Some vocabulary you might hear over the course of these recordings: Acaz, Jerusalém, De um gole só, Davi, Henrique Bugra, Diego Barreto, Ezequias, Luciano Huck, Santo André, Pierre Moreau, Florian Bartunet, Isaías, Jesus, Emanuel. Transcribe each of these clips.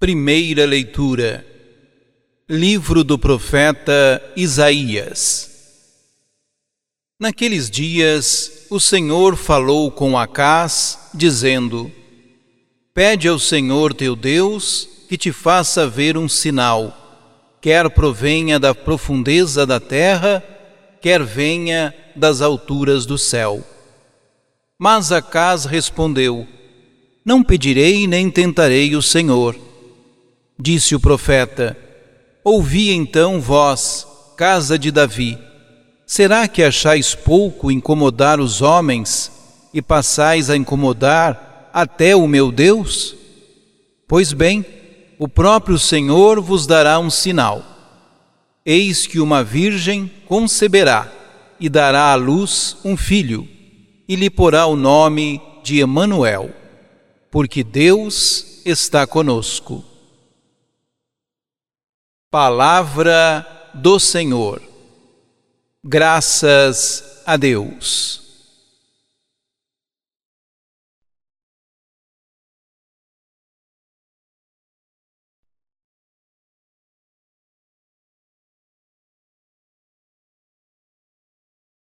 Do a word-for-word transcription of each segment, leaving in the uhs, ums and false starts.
Primeira leitura, livro do profeta Isaías. Naqueles dias, o Senhor falou com Acaz, dizendo: Pede ao Senhor teu Deus que te faça ver um sinal, quer provenha da profundeza da terra, quer venha das alturas do céu. Mas Acaz respondeu: Não pedirei nem tentarei o Senhor. Disse o profeta: Ouvi então vós, casa de Davi, será que achais pouco incomodar os homens e passais a incomodar até o meu Deus? Pois bem, o próprio Senhor vos dará um sinal. Eis que uma virgem conceberá e dará à luz um filho, e lhe porá o nome de Emanuel, porque Deus está conosco. Palavra do Senhor. Graças a Deus.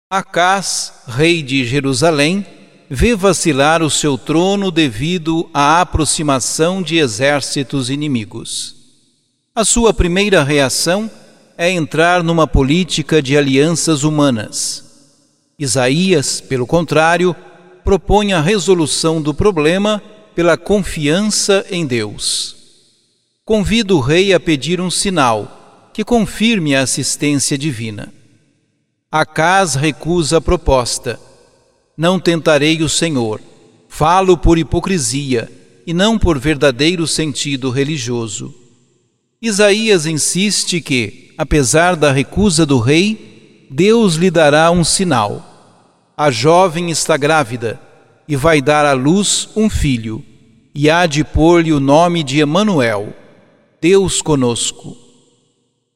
Acaz, rei de Jerusalém, vê vacilar o seu trono devido à aproximação de exércitos inimigos. A sua primeira reação é entrar numa política de alianças humanas. Isaías, pelo contrário, propõe a resolução do problema pela confiança em Deus. Convida o rei a pedir um sinal que confirme a assistência divina. Acaz recusa a proposta: Não tentarei o Senhor, falo por hipocrisia e não por verdadeiro sentido religioso. Isaías insiste que, apesar da recusa do rei, Deus lhe dará um sinal. A jovem está grávida e vai dar à luz um filho, e há de pôr-lhe o nome de Emanuel, Deus conosco.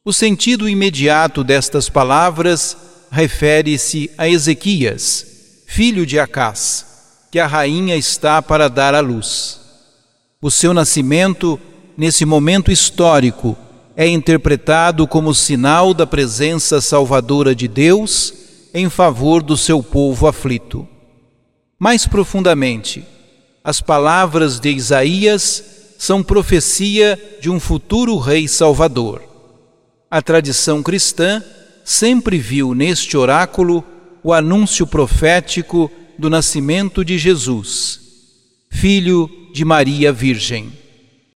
O sentido imediato destas palavras refere-se a Ezequias, filho de Acaz, que a rainha está para dar à luz. O seu nascimento, nesse momento histórico, é interpretado como sinal da presença salvadora de Deus em favor do seu povo aflito. Mais profundamente, as palavras de Isaías são profecia de um futuro rei salvador. A tradição cristã sempre viu neste oráculo o anúncio profético do nascimento de Jesus, filho de Maria Virgem.